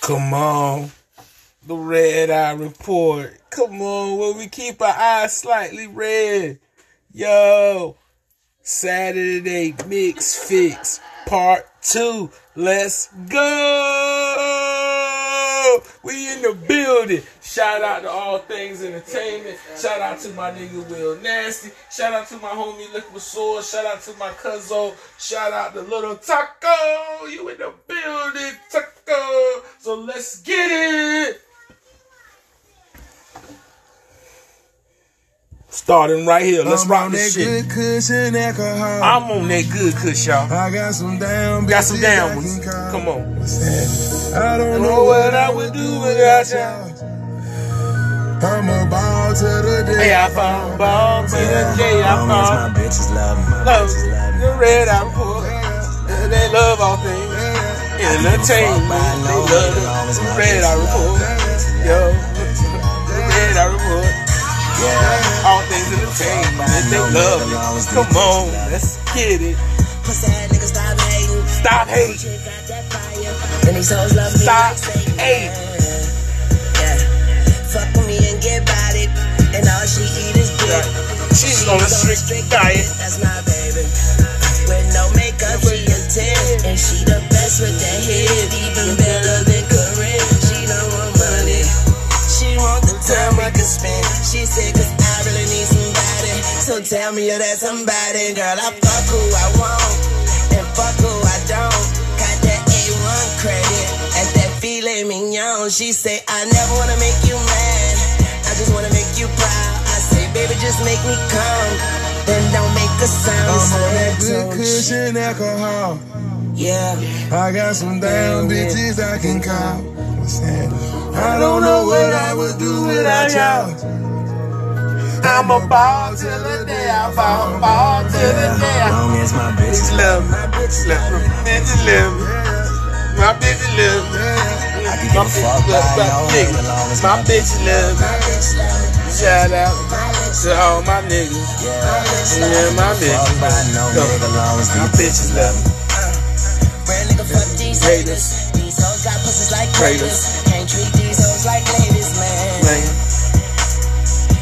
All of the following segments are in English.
Come on, the Red Eye Report. Come on, will we keep our eyes slightly red? Yo, Saturday Mix Fix Part 2. Let's go! We in the building. Shout out to All Things Entertainment. Shout out to my nigga Will Nasty. Shout out to my homie Liquid Sword. Shout out to my cuzzo. Shout out to Little Taco. You in the building, Taco. So let's get it. Starting right here. Let's rock this shit. I'm on that good kush, y'all. I got some down ones. Come on. I don't know what I would do without y'all. I'm a ball to the day. Hey, I found ball to the day. I found my bitches love me. Love the Red Eye Pool. They love all things. Entertainment. They love the Red Eye Report. Yo, the Red Eye Report. Yeah. All things entertainment, they love it. Come on, let's get it. Stop hating. Stop hating. Fuck with me and get about it. And all she eat is dick. She's on a strict diet. That's my baby. With no makeup, she a 10. And she the best with that head. Even better than Corinne. She don't want money. She want the time I can spend. She said, cause I really need somebody. So tell me you're that somebody. Girl, I fuck who I want and fuck who I don't. Got that A1 credit at that filet mignon. She said, I never wanna make you mad, I just wanna make you proud. I say, baby, just make me come, then don't make a sound. I'm on that good cushion alcohol. Yeah, I got some damn bitches I can call. I don't know what I would do without y'all. I'm a ball till the day I fall, ball till the day I fall. As long as my bitches love me, my bitches love me, my bitches love me, I can give a fuck by no one as long as my bitches love me. Shout out to all my niggas, yeah, my bitches love me, my bitches love me. Real nigga fuck these haters, these hoes got pussies like craters. Can't treat these hoes like ladies, man.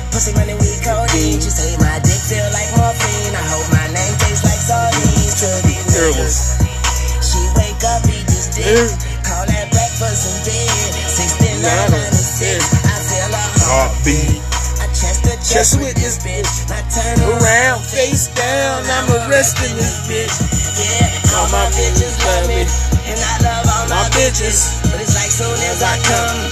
Pussy running with codeine. She say my dick feel like morphine. I hope my name tastes like sardines. She wake up, eat this dick. Call that breakfast and bed. 6996. I feel a heartbeat. I chest to chest with this bitch. I turn around, face down. I'm arresting this bitch. Yeah, all my bitches love me, and I love all my bitches. But it's like soon as I come.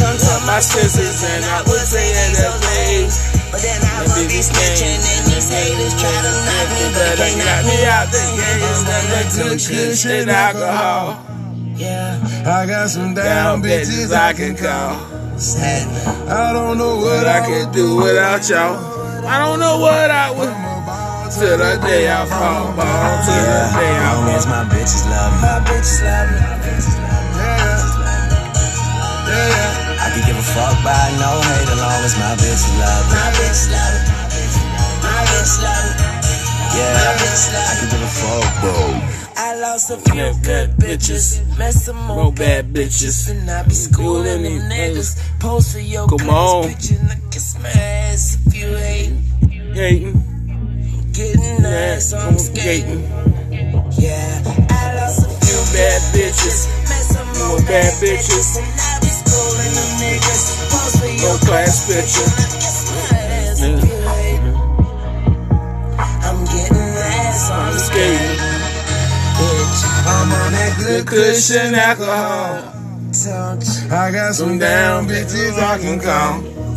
Come to my senses and I would say in the place, but then I would be snitching and these haters try to knock me, but they knock me out the game. It's not that good cushion alcohol. Yeah, I got some down bitches I can call. I don't know what I can do without y'all. I don't know what I would. Till the day I fall, ball till the day I fall. As long as my bitches love me, my bitches love me, my bitches love me. Yeah. I can give a fuck by no hate as long as my bitch love it. My bitch love it. My bitch love it. Yeah, my bitch love it. I can give a fuck, bro. I lost a few good bitches, met some more bad bitches, and I be schooling them niggas. Post for your class picture, and I kiss my ass if you hatin'. Getting ass, I'm skating. Yeah, I lost a few bad bitches, met some more bad bitches, and I be schooling them niggas. Post for your class picture, and I kiss my ass. I'm getting ass, I'm skating. Bitch, I'm on that good cushion alcohol. I got some down bitches I can call. I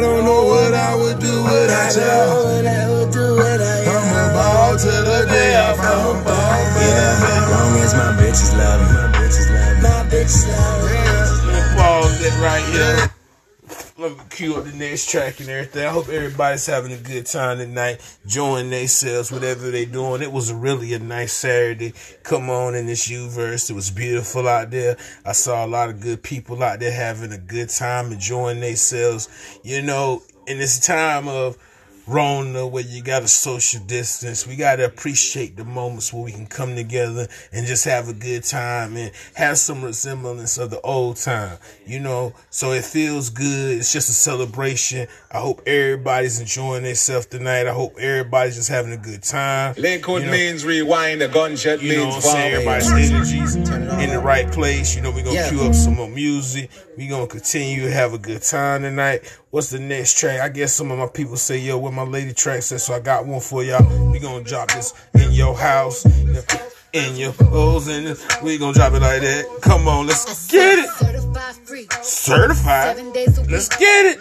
don't know what I would do without y'all. I'm a ball till the day I fall. As long as my bitches love me, my bitches love me, my bitches love me. Let's pause it right here. Let me cue up the next track and everything. I hope everybody's having a good time tonight, enjoying themselves, whatever they doing. It was really a nice Saturday. Come on in this U-verse. It was beautiful out there. I saw a lot of good people out there having a good time, enjoying themselves. You know, in this time of Rona, where you got to social distance. We got to appreciate the moments where we can come together and just have a good time and have some resemblance of the old time, you know. So it feels good. It's just a celebration. I hope everybody's enjoying themselves tonight. I hope everybody's just having a good time. Lakewood means rewind, a gunshot means, you know what I'm saying? Everybody's energies in the right place. You know, we're going to cue up some more music. We're going to continue to have a good time tonight. What's the next track? I guess some of my people say, yo, what my lady track says, so I got one for y'all. We're going to drop this in your house, in your clothes, and we're going to drop it like that. Come on, let's get it. Certified. Let's get it.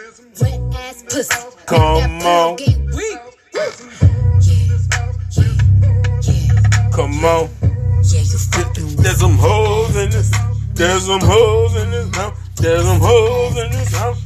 Come on. Come on. There's some hoes in this. There's some hoes in this house. There's some hoes in this house.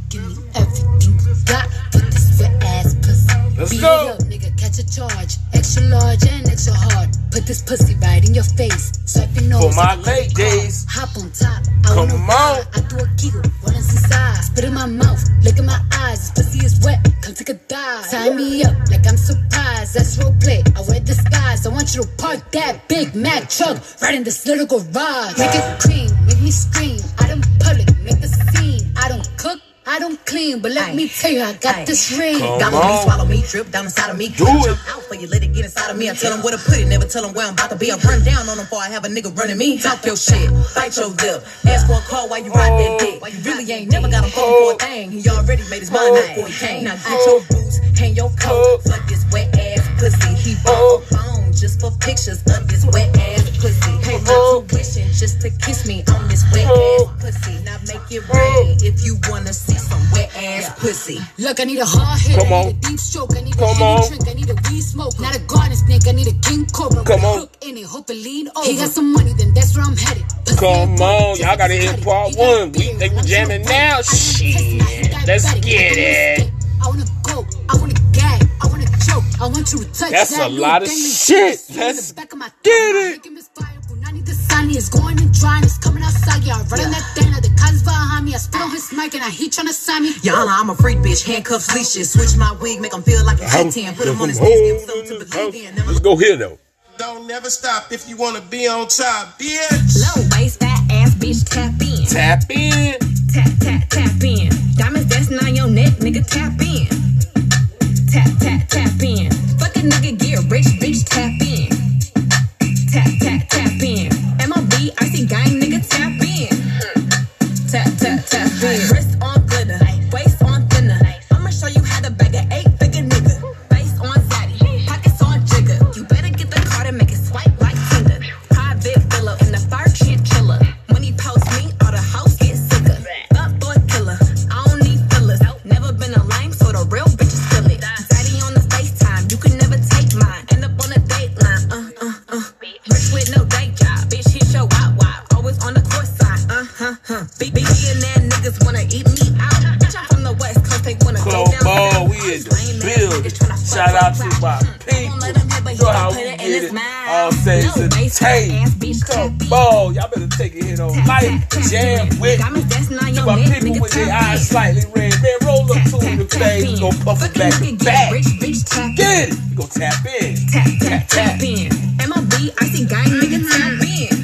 Let's go. Catch a charge, extra large and extra hard. Put this pussy right in your face. Swiping nose. For my late days. Hop on top. Come on. I threw a kegel. Runners inside. Spit in my mouth. Look in my eyes. This pussy is wet. Come take a dive. Tie me up like I'm surprised. That's role play. I wear disguise. I want you to park that Big Mac truck right in this little garage. Make it cream. Make me scream. I don't public. Make the scene. I don't cook. I don't clean, but let me tell you, I got this ring. Come on. Swallow me, drip down inside of me. Do it. Out for you, let it get inside of me. I tell them where to put it, never tell them where I'm about to be. I run down on them before I have a nigga running me. Talk your shit, bite your lip. Ask for a call while you ride that dick. While you really ain't never got a phone for a thing. He already made his mind up before he came. Now get your boots, hang your coat. Fuck this wet ass pussy. He bought a phone just for pictures of this wet ass pussy. Hey, I'm wishing just to kiss me on this wet ass pussy. Now make it rain if you wanna see some wet ass pussy. Look, I need a hard hit. Come on. I need a deep stroke. I need a drink. I need a weed smoke. Not a garden snake. I need a king cobra. Come on. Hook in it. Hope it lean over. He got some money, then that's where I'm headed. Pussy. Come on, y'all gotta hit part one. They be jamming now. Shit, let's get it. I wanna go. I wanna gag. I wanna choke. I want you to touch. That's a lot of shit. Let's get it. Is going and trying, it's coming outside, yeah. Running that thing, the cuz behind me. I spit on his mic and I heat trying to sign me. Y'all, I'm a freak bitch, handcuffs, leashes. Switch my wig, make him feel like a high 10. Put him on his knees, give him something to believe in. Let's go here though. Don't never stop if you wanna be on top, bitch. Low waist, fat ass bitch, tap in. Tap in. Tap, tap, tap in. Diamonds dancing on your neck, nigga, tap in. Tap, tap, tap in. Fucking nigga, get rich, bitch, tap in. Tap, tap, tap in. MLB, gang, nigga, tap in. Tap, tap, tap in. Wrist on glitter, waist on thinner. I'ma show you how to bag an 8-figure nigga. Base on zaddy, pockets on jigger. You better get the card and make it swipe like Tinder. Private villa in the fire shit killer. Money post me, all the house get sicker. Thought boy killer, I don't need fillers. Never been a lame, so the real bitches feel it. Zaddy on the FaceTime, you can never take mine. End up on a dateline, Rich with no day job, bitch, hit your wop-wop. Always on the court side, Billionaire niggas wanna eat me out. Bitch, I'm from the West Coast, they wanna go down. Come on, we in the building. Shout out to my people. Know how we get it. All saves to the tape. Come on, y'all better take a hit on life. Jam with to my people with their eyes slightly red. Man, roll up to them today. We gon' puff it back to back. Get it. We gon' tap in. Tap, tap, tap in. MLB, I see guy nigga tap in.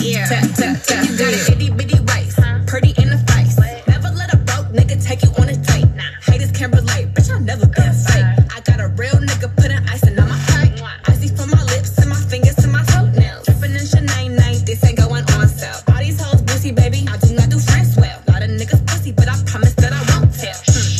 Yeah, tap, tap, tap. You got an itty bitty waist, pretty in the face. Never let a broke nigga take you on a date. Haters can't relate, bitch, I've never been fake. I got a real nigga putting icing on my cake. Icy from my lips to my fingers to my toenails. Dripping in Shanae, this ain't going on sale. All these hoes boozy, baby, I do not do friends well. A lot of niggas pussy, but I promise that I won't tell.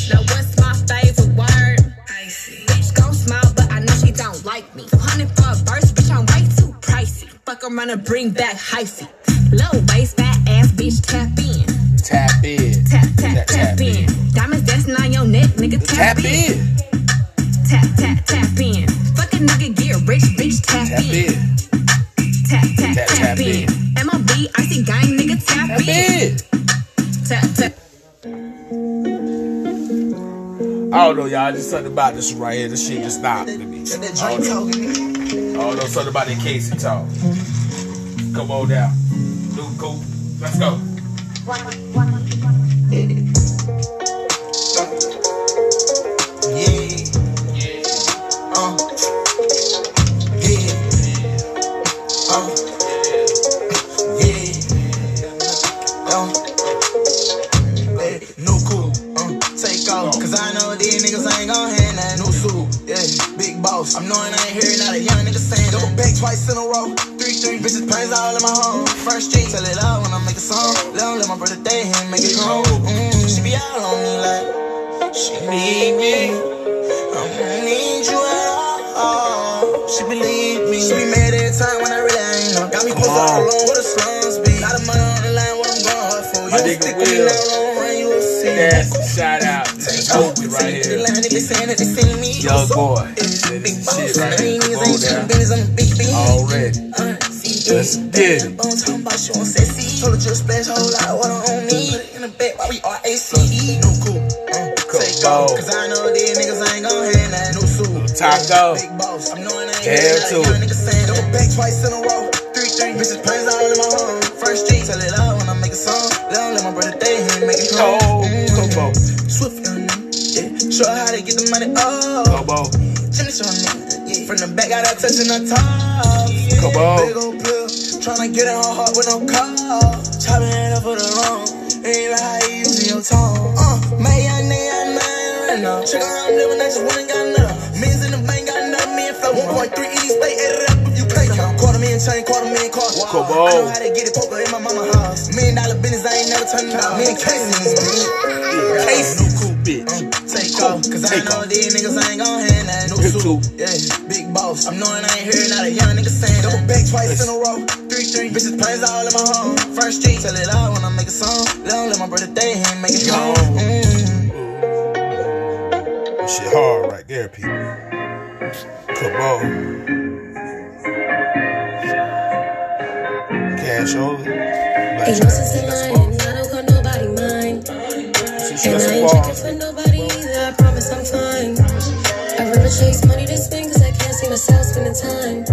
Now what's my favorite word? Icy. Bitch gon' smile, but I know she don't like me. 200 for a verse. I'm way too pricey. Fuck around and bring back hyphy. Low waist, fat ass bitch, tap in. Tap in. Tap, tap, tap in. Diamonds dancing on your neck, nigga, tap in. Tap, tap, tap in. Fucking nigga, get rich, bitch, tap in. Tap, tap, tap in. MLB, I see gang, nigga, tap in. Tap, tap. I don't know, y'all. Just something about this right here. This shit just stopped to me. I don't know. Oh, no, something about that Casey talk. Come on down. New cool. Let's go. Yeah. Praise all in my home. First G, tell it all when I make a song. Love, let my brother day him, make it grow. She be out on me like she need me. I don't need you at all. She believe me. She be mad every time when I really ain't no. Got me put all alone with the slums be. Lot of money on the line, what I'm going hard for. You stick with me now, you will see. That's a shout out. Kobe right here. Young boy. This is shit right here. Go down. Already. Let's get it. Told her just splash whole lot water on me. In the back while we are ACE. No cool. Take off. Cause I know these niggas ain't gon' have nothing. No suit. Taco. Big boss. I'm knowing I ain't got like niggas saying. Go back twice in a row. 3-3. Bitches plays all in my home. First G. Tell it all when I make a song. Let them let my brother day him make it cold. Cobo. Swift. Yeah. Show her how to get the money up. Cobo. From the back, got her touching her top. Cobo. Big old pill, tryna get in her heart with no call. Chopping it up for the long. Ain't right how you using your tongue. My young nigga, I'm not right now. Check out how I'm living, I just went and got nothing. Men's in the bank, got nothing. Me and flow 1.3 E, stay at it up if you pay. Quarter me in chain, quarter me in car. Cobo. I know how to get it, poker in my mama house. $1 million business, I ain't never turning down. Me and Casey, Casey. Take off, cause I know these niggas ain't gon' hand that no suit. Yeah, big boss. I'm knowing I ain't hearing out a young nigga saying. Double back twice in a row. 3-3. Bitches plays all in my home. First G, tell it all when I make a song. Let them let my brother day him make it go. That shit hard right there, people. Come on. Cash over. Black China. And I ain't checking for nobody either, I promise I'm fine. I rather chase money than spend, cause I can't see myself spending time.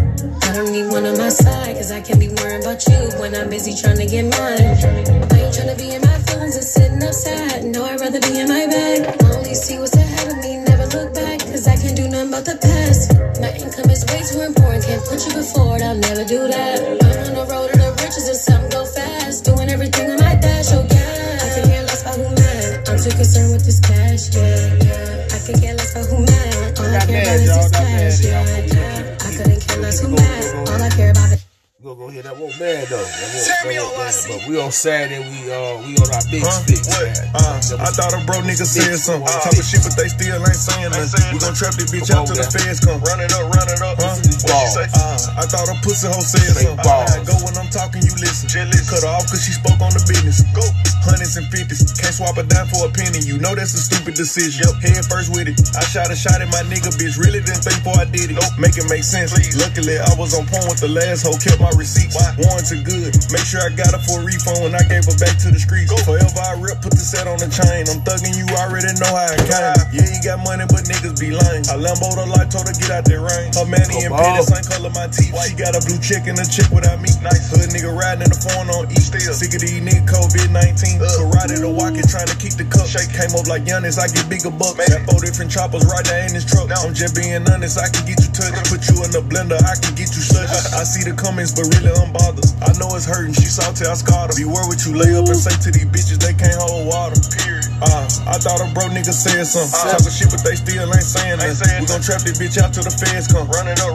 I don't need one on my side, cause I can't be worrying about you when I'm busy trying to get mine. I ain't trying to be in my feelings and sitting upside. No, I'd rather be in my bag. I only see what's ahead of me, never look back, cause I can't do nothing about the past. My income is way too important, can't put you before it, I'll never do that. I'm on the road to the riches and something go fast. Doing everything on my dash, oh yeah. I can care less about who too concerned with this cash, yeah, yeah. I could care less about who mad. All I care about is this cash, yeah, yeah. I couldn't care less who mad. All I care about is we gonna go hear that woke man though. But we on Saturday, we on our big stick. I thought a bro nigga said something. Talking shit, but they still ain't saying nothing. We gon' trap this bitch out till the feds come. Run it up. I thought a pussy hoe said something. I go when I'm talking, you listen. Cut her off cause she spoke on the business. Go. 150s. Can't swap a dime for a penny. You know that's a stupid decision. Yep. Head first with it. I shot a shot at my nigga, bitch. Really didn't think before I did it. Nope. Make it make sense. Please. Luckily, I was on point with the last hoe. Kept my receipts. Warrants are good. Make sure I got her for a refund when I gave her back to the streets. Go. Forever I rip, put the set on the chain. I'm thugging you, I already know how I came. Yeah, you got money, but niggas be lying. I lamboed her life, told her get out that rain. Her manny and pay the same color my teeth. She got a blue chick and a chick without me. Nice. Hood nigga riding in the phone on E. Still. Sick of these niggas, COVID-19. Karate to walk it, trying to keep the cup. Shake came up like Giannis, I get bigger bucks. Got 4 different choppers right there in this truck. Now I'm just being honest, I can get you touched. Put you in the blender, I can get you slush. I see the comments, but really I'm bothered. I know it's hurting, she salty, I scarred her. Beware what you lay up and say to these bitches, they can't hold water. I thought a bro nigga said something. Talking shit, but they still ain't saying nothing. We gon' trap this bitch out till the feds come. Run it up.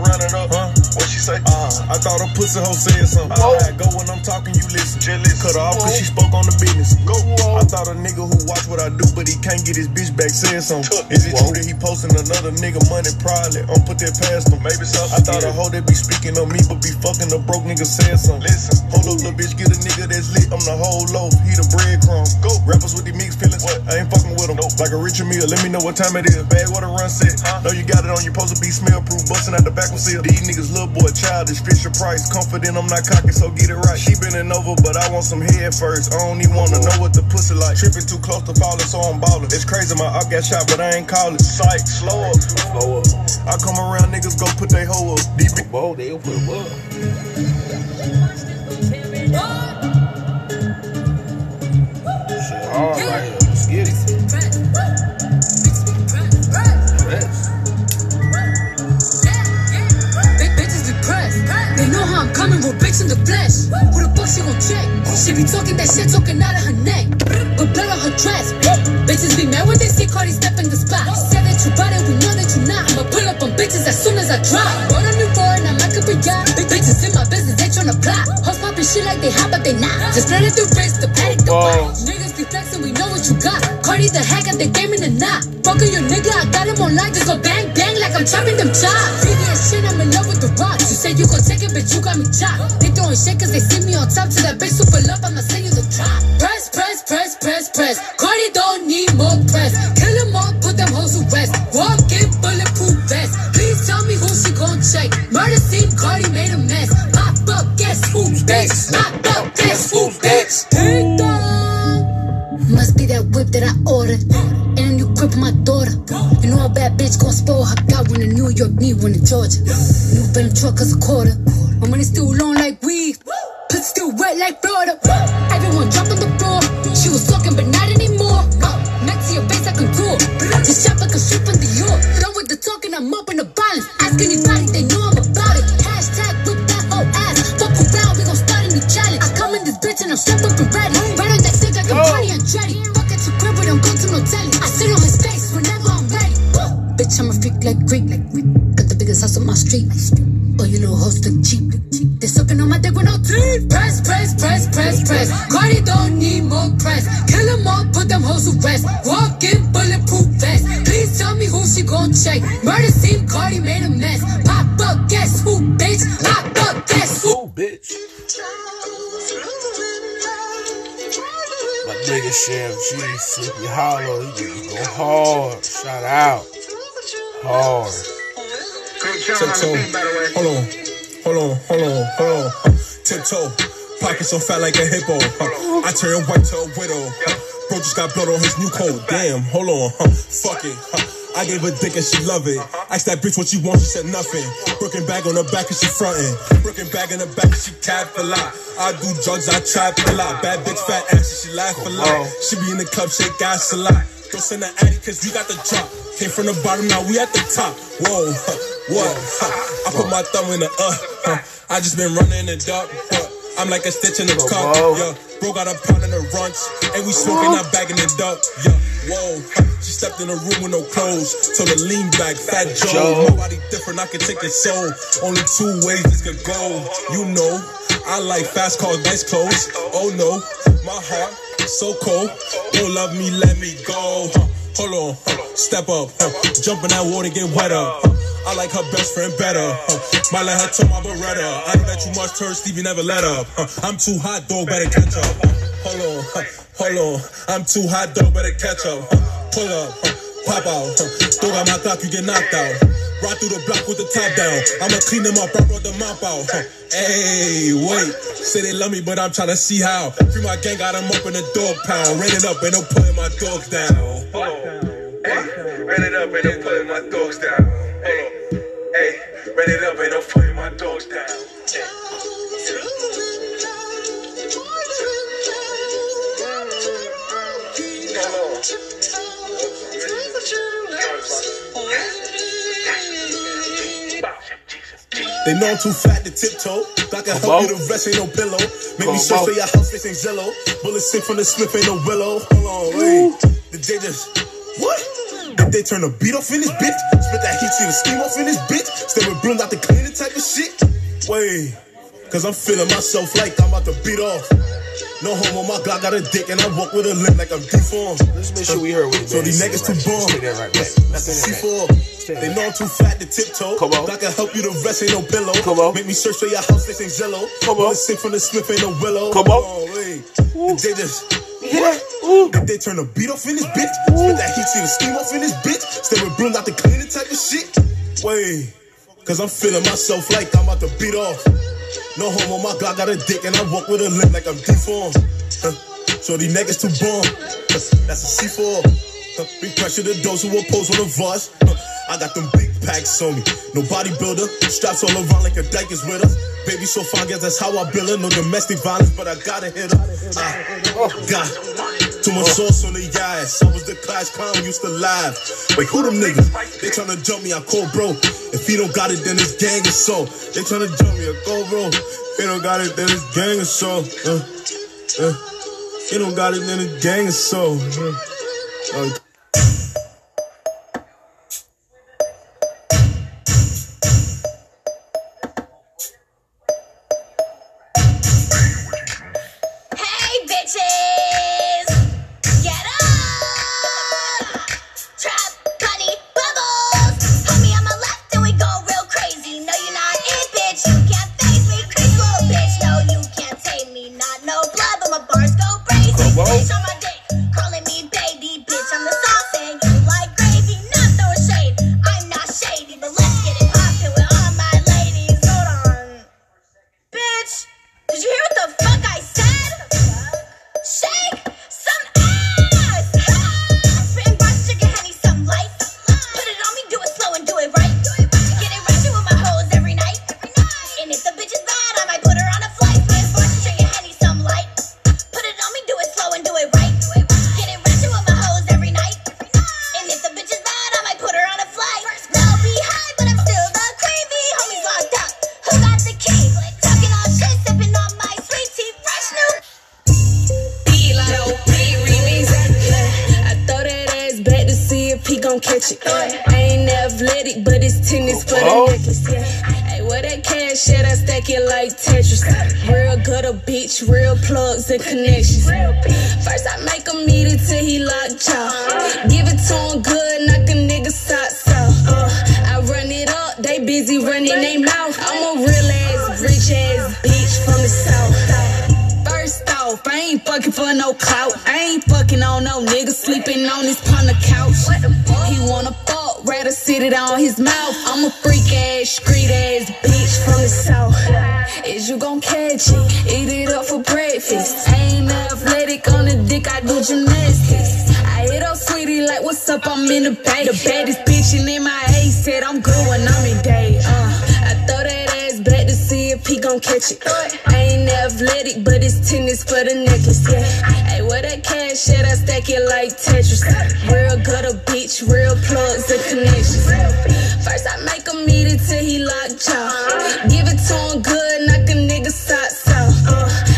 What she say? I thought a pussy hoe said something. I go when I'm talking, you listen. Jealous. Cut her off cause she spoke on the business. Go. I thought a nigga who watch what I do, but he can't get his bitch back saying something. Is it true that he posting another nigga money? Probably. I'm put that past him. Maybe so. I thought a hoe that be speaking on me, but be fucking a broke nigga saying something. Listen, hold up, little bitch, get a nigga that's lit. I'm the whole loaf, he the breadcrumb. Go. Rappers with these mixed feelings, what? I ain't fucking with them. Nope. Like a Richard Mille, let me know what time it is. Bag water run set. Know you got it on, you supposed to be smell proof. Busting out the back with seal. These niggas little boy childish, Fisher Price. Confident, I'm not cocky, so get it right. She bending over, but I want some head first. I don't even wanna know what the pussy like. Tripping too close to falling, so I'm ballin'. It's crazy, my op got shot, but I ain't callin'. Psych, slow up. I come around, niggas go put they hoe up. Deep in bowl, they'll put them up. Shit, hard right here. Let's get it. Bitches depressed. They know how I'm coming with bricks in the flesh. Who the fuck she gon' check? She be talking that shit, talking out of her neck. Put blood on her dress. Bitches be mad when they see Cardi stepping the spot. Said that you bought it, we know that you not. I'ma pull up on bitches as soon as I drop. What I'm new for, and I'm not gonna be yacht. Bitches in my business, they bitch on the block. Hoes poppin' shit like they hot, but they not. Just learn at the wrist, the paddock, the box. Niggas be flexin', we know what you got. Cardi the hack got the game in the knot. Fuckin' your nigga, I got him on lock. Just go bang, bang like I'm chopping them chops. Previous shit, I'm in love with the rocks. You said you gon' take it, but you got me chopped. They throwin' shit cause they see me on top. To that bitch super love, I'ma send you the drop. Press, press, press, press, press. Cardi don't need more press. Kill them all, put them hoes to rest. Walk in bulletproof vest. Please tell me who she gon' check. Murder scene, Cardi made a mess. Pop up, guess who's next? Pop up, guess who's next? Ding dong. Must be that whip that I ordered, and a new crib for my daughter. You know a bad bitch gon' spoil her. Got one in New York, need one in Georgia. New Venom truck is a quarter. My money still long like weed, but still wet like Florida. Everyone dropped on the floor. She was talking, but not anymore. Next to your face, I control. I just shop like a strip in the York. Done with the talking, I'm up in the balance. Ask anybody, they know I'm about it. And I'm stepping up and ready. Right on that stick like I'm Johnny Andretti. Fuck at your crib, but don't go to no telly. I sit on his face whenever I'm ready. Bitch, I'm a freak like Greek. Got the biggest house on my street. Oh, you little hoes look cheap. They sucking on my dick with no teeth. Press, press, press, press, press. Cardi don't need more press. Kill them all, put them hoes to rest. Walk in bulletproof vest. Please tell me who she gon' check. Murder scene, Cardi made a mess. Pop up, guess who, bitch? Pop up, guess who, bitch? My nigga Chef G, Sleepy Hollow, he go hard. Shout out. Hard. Tiptoe. Hold on. Tiptoe. Pocket so fat like a hippo. I turn white to a widow. Bro just got blood on his new coat. Damn, hold on. Fuck it. I gave her dick and she love it. Asked that bitch what she wants, she said nothing. Brooklyn bag on her back and she frontin'. Brooklyn bag in her back and she cap a lot. I do drugs, I trap a lot. Bad bitch, fat ass, she laugh a lot. She be in the club, shake ass a lot. Don't send her addy cause we got the drop. Came from the bottom, now we at the top. Whoa, what? I put my thumb in the I just been running in the dark, I'm like a stitch in a cup, yeah. Bro got a pound in the runch, and we smoking, not bagging it up, yeah. Whoa, she stepped in the room with no clothes. Told her lean back, fat Joe. Nobody different, I can take a soul. Only two ways this could go. You know, I like fast cars, nice clothes. Oh no, my heart so cold. Don't love me, let me go. Hold on, step up, jump in that water, get wet up. I like her best friend better. Might let her turn my Beretta. I know that you much thirsty, you never let up. I'm too hot, dog, better catch up. Hold on, hold on. I'm too hot, dog, better catch up. Pull up, pop out. Dog on my top, you get knocked out. Ride through the block with the top down. I'ma clean them up, I brought the mop out. Hey, wait. Say they love me, but I'm tryna see how. Free my gang, got them up in the dog pound. Ran it up and I'm putting my dogs down. Ran it up and I'm putting my dogs down. Hey, ran it up and I'm putting my dogs down. They know I'm too fat to tiptoe. I can help you, the rest ain't no pillow. Make me search for your house, this ain't Zillow. Bullets sink from the slip, ain't no willow. Hold on, wait. Did they just, what? Did they turn the beat off in this bitch? Spit that heat to the steam off in this bitch? Stay with brooms out the cleaning type of shit? Wait, cause I'm feeling myself like I'm about to beat off. No homo, my Glock got a dick and I walk with a limp like I'm deformed. Let's make sure we heard what it is. So these niggas too bomb. They know I'm too fat to tiptoe. I can help you, the rest ain't no pillow. Make me search for your house, this ain't Zillow. Bullets sink from the slip, ain't no willow. Oh, wait. Did they just, what? Did they turn the beat off in this bitch? Spit that heat to the steam off in this bitch? Stay with brooms out the cleaning type of shit? Wait, cause I'm feeling myself like I'm about to beat off. No homo, my Glock got a dick and I walk with a limp like I'm deformed. So these niggas too bomb. That's a C4. We pressure the those who oppose on the vars. I got them big packs on me. No bodybuilder, straps all around like a dyke is with us. Baby so fine, guess that's how I build her. No domestic violence, but I gotta hit her. God. Too much sauce on the ass. I was the class clown, used to laugh. Wait, who them niggas? They tryna jump me, I call bro. If he don't got it, then his gang is so. They tryna jump me, I call bro. If he don't got it, then his gang is so. He don't got it, then his gang is so. ratchet. I ain't athletic, but it's tennis for the necklace. Hey, where that cash at? I stack it like Tetris. Real gutter bitch, real plugs and connections. First I make him eat it till he locked y'all. Give it to him good, knock a nigga socks off. I run it up, they busy running they mouth. I'm a real ass, rich ass bitch from the south. I ain't fucking for no clout. I ain't fucking on no nigga sleeping on his pun the couch. He wanna fuck, rather sit it on his mouth. I'm a freak ass, street ass bitch from the south. Is you gon' catch it? Eat it up for breakfast. I ain't athletic on the dick, I do gymnastics. I hit up sweetie like, what's up? I'm in the bay. The baddest bitch in MIA said I'm good when I'm in day. I throw that ass back to see if he gon' catch it. I ain't athletic, but it's tennis for the necklace. Yeah. Hey, where that cash at? I stack it like Tetris. Real gutter bitch, real plugs and connections. First I make him eat it till he locked y'all. Give it to him good, knock a nigga socks off.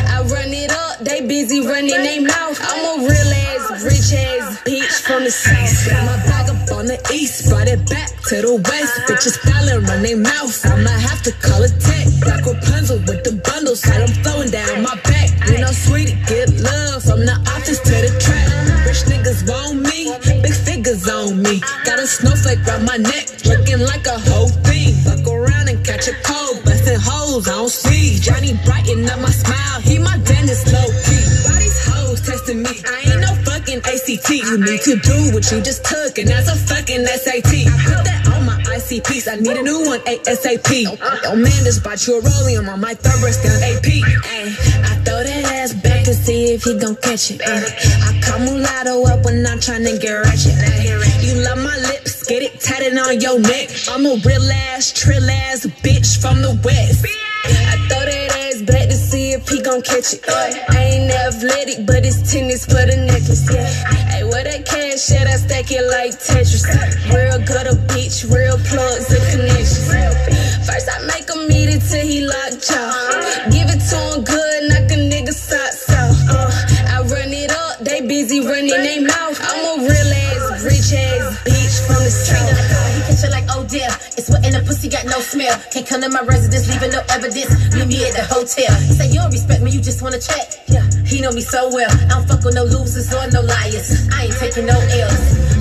I run it up, they busy running they mouth. I'm a real ass, rich ass bitch from the south. Got my bag up on the east, brought it back to the west. Bitches styling run they mouth. I might have to call a tech. Black Rapunzel with the bundles, had them flowing down my back. You know, sweetie, get love from the office to the trap. Rich niggas want me, big figures on me. Got a snowflake round my neck, looking like a whole thing. Fuck around and catch a cold, busting hoes, I don't see. Johnny brighten up my smile, he my dentist low key. Why these hoes testing me? I ain't no fucking ACT. You need to do what you just took, and that's a fucking SAT. I put that on my ICPs, I need a new one ASAP. Oh man, just bought you a rollie, I'm on my third breast down AP. Ay, I throw that ass back to see if he gon' catch it. I call mulatto up when I'm tryna get ratchet. You love my lips, get it tatted on your neck. I'm a real ass, trill ass bitch from the west. I throw that ass back to see if he gon' catch it. I ain't athletic, but it's tennis for the necklace. Yeah. Hey, where that cash at? I stack it like Tetris. Real gutter bitch, real plugs and connections. First I make him eat it till he locked y'all. Give it to him good, knock a nigga socks off. I run it up, they busy running they mouth. I'm a real ass, rich ass bitch from the south. Like, oh dear, it's what in the pussy got no smell. Can't come to my residence, leaving no evidence. Meet me at the hotel. He said, you don't respect me, you just wanna check. Yeah, he know me so well. I don't fuck with no losers or no liars. I ain't taking no L's.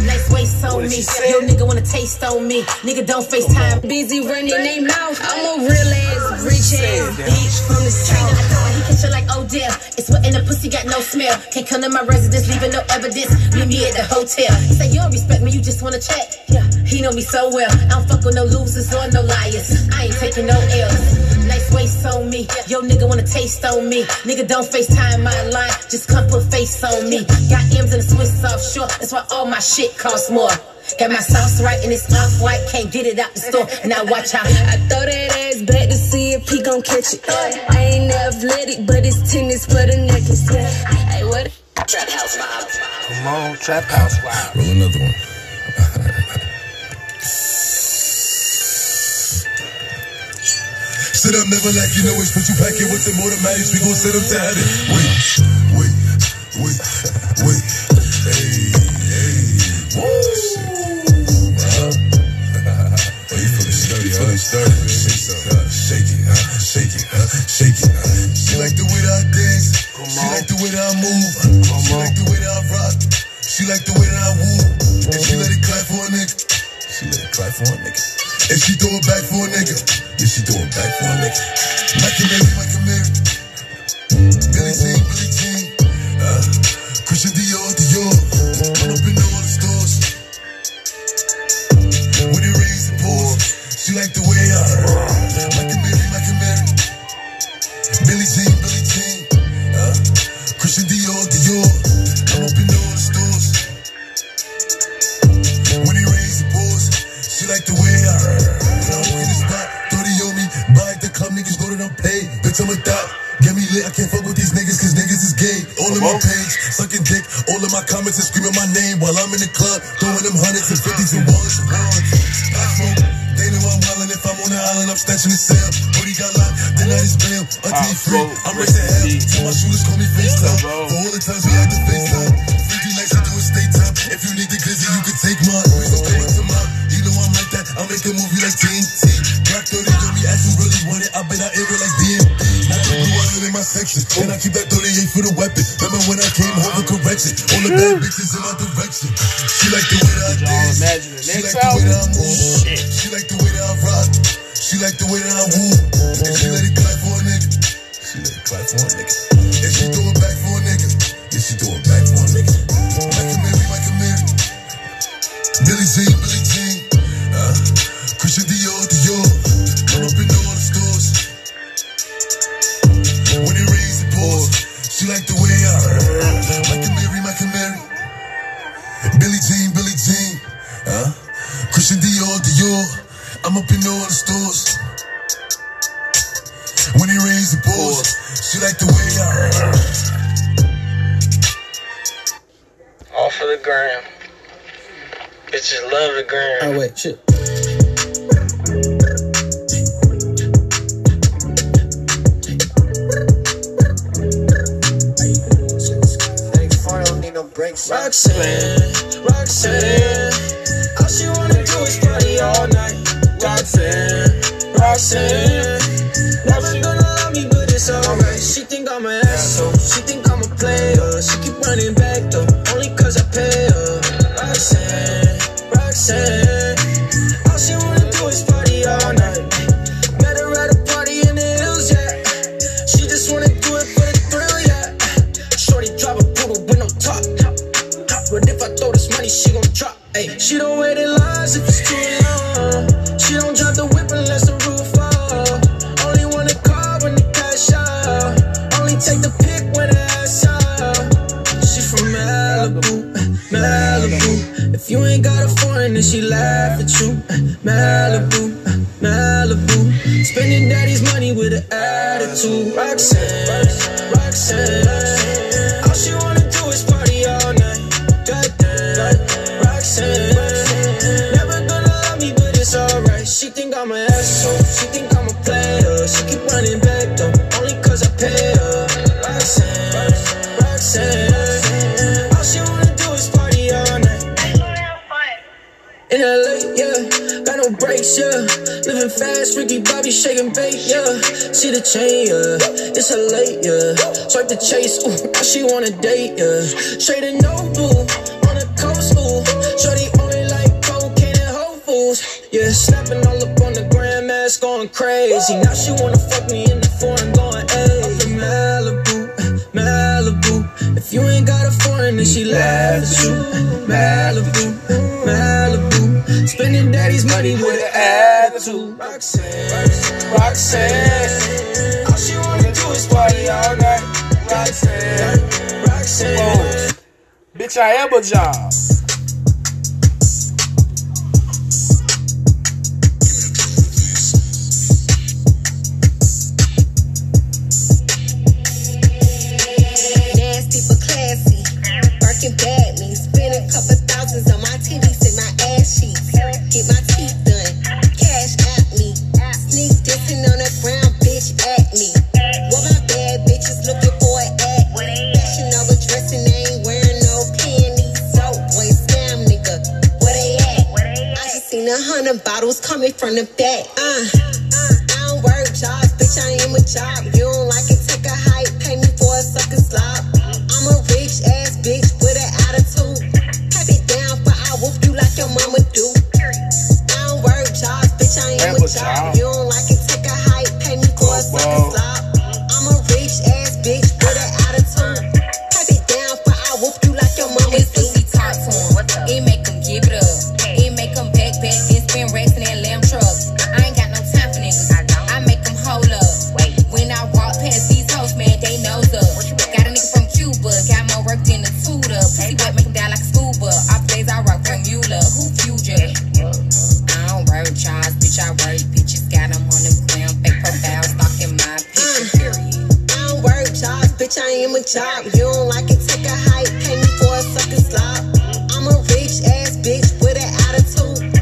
Nice waist on me. Yo, nigga wanna taste on me. Nigga, don't FaceTime. Busy running they mouth. I'm a real ass, rich ass bitch from the street. I thought he catch you like, oh dear, it's what in the pussy got no smell. Can't come to my residence, leaving no evidence. Meet me at the hotel. He said, you don't respect me, you just wanna check. Yeah, he know me so well. I don't fuck with no losers or no liars. I ain't taking no L's. Nice waist on me. Yo, nigga wanna taste on me. Nigga, don't FaceTime my line. Just come put face on me. Got M's in the Swiss offshore. That's why all my shit costs more. Got my sauce right and it's off-white. Can't get it out the store. Now watch out. I throw that ass back to see if he gon' catch it. I ain't athletic, but it's tennis for the necklace. Hey, what? Trap house vibes. Come on, trap house vibes. Roll another one. Sit up, never like you know it's put you pack it with the automatics. We gon' set up to have it. Wait. Hey. Woo! Oh, you feelin' sturdy, man. Shake it, huh? She like the way that I dance. She like the way that I move. She like the way that I rock. She like the way that I woo. And she let it clap for a nigga. And she throw it back for a nigga. Yeah, she throw it back for a nigga. Mike and Mary. Billy Jean. Christian Dior. Come up in all the stores. When it rains and pours, she like the way I. Mike and Mary. Billy Jean. Christian Dior. Come up in all the stores. When it rains and pours, she like the way I. When I walk in the spot, 30 on me. Buy the club, niggas know that I'm paid. Bitch, I'm a thot. Get me lit, I can't fuck with these niggas, cause niggas is gay. All in my page, sucking dick. All in my comments and screaming my name while I'm in the club, throwing them hundreds and fifties and wallets and pounds. I smoke, they know I'm wildin'. If I'm on the island, I'm snatching the cell. Brody got locked, then I just bail. Until he free, I'm racing hell. Till my shooters call me FaceTime. For all the times we had to FaceTime. 50 likes, I do it stay time. If you need the glizzy, you can take mine. I make the movie like TNT. Got 30 on me, as you really want it. I bet I air it like DMP. Now I do 100 in my section, and I keep that 38 for the weapon. Remember when I came home with correction? All the bad bitches in my direction. She like the way that I dance. She like the way that I move. She like the way that I rock. She like the way that I woo. And she let it clap for a nigga. She let it clap for a nigga. And she throw it back for a nigga. Yeah, she throw it back for a nigga. Like a Mary, Billie Jean, Billie Jean. Christian Dior, Dior. Come up in all the stores. When it rains, it pours. She like the way I like a Mary, Billie Jean, Billie Jean. Christian Dior, Dior. I'm up in all the stores. When it rains, it pours. She like the way I. All for the gram. Bitches love the gram. Oh wait, shit. I don't need no breaks. Roxanne, Roxanne. All she wanna do is party all night. Roxanne, Roxanne. Never gonna love me, but it's alright. She think I'm an asshole, she think I'm a player. She keep running back though, only cause I pay her. Roxanne, Roxanne. All she wanna do is party all night. Met her at a party in the hills, yeah. She just wanna do it for the thrill, yeah. Shorty drive a poodle with no top. But if I throw this money, she gon' drop. Ay, she don't wait in lines if it's too long. She don't drop the whip unless the roof falls. Only want a car when the cash out. Only take the pick when the ass out. She from Malibu, Malibu. If you ain't got a foreign, then she laugh at you. Malibu, Malibu. Spending daddy's money with an attitude. Roxanne, Roxanne. All she wanna do is party all night. Goddamn, Roxanne. Never gonna love me, but it's alright. She think I'm an asshole, she think I'm a player. She keep running back though, only cause I pay her. Roxanne, Roxanne. All she wanna do is party all night. In LA, yeah, got no breaks, yeah. Living fast, Ricky Bobby shaking bait, yeah. See the chain, yeah, it's her late, yeah. Swipe the chase, ooh, now she wanna date, yeah. Straight and noble, on the coast, ooh. Shorty only like cocaine and Whole Foods. Yeah, snapping all up on the grandma's going crazy. Now she wanna fuck me in the foreign going, hey. I'm from Malibu, Malibu. If you ain't got a foreign, then she laughs at you. Malibu, Malibu. Spending daddy's money with an attitude. Roxanne, Roxanne. All she wanna do is party all night. Roxanne, Roxanne. Oh, bitch, I am a job. Bottles coming from the back. I don't work jobs, bitch. I am a job. You don't like it, take a hike, pay me for a sucking slop. I'm a rich ass bitch with an attitude. Tap it down, but I whoop you like your mama do. I don't work jobs, bitch. I am a job. You don't like it, take a hike, pay me for a sucking slop. I'm a rich ass bitch with an attitude. Tap it down, but I whoop you like your mama do. It make them give it up. It make them back and spend racks in that lamb truck. I ain't got no time for niggas. I make them hold up. Wait, when I walk past these hoes, man, they nose up. Got a nigga from Cuba, got more work than a tutor. Pussy wet, make them down like a school bus. Off days I rock from Mueller. Who future? I don't work, Charles, bitch, I work. Bitches got them on the ground. Fake profile, stalking my picture, period. I don't work, Charles, bitch, I am a job. You don't like it, take a hike, pay me for a sucking slop. I'm a rich ass bitch with an attitude.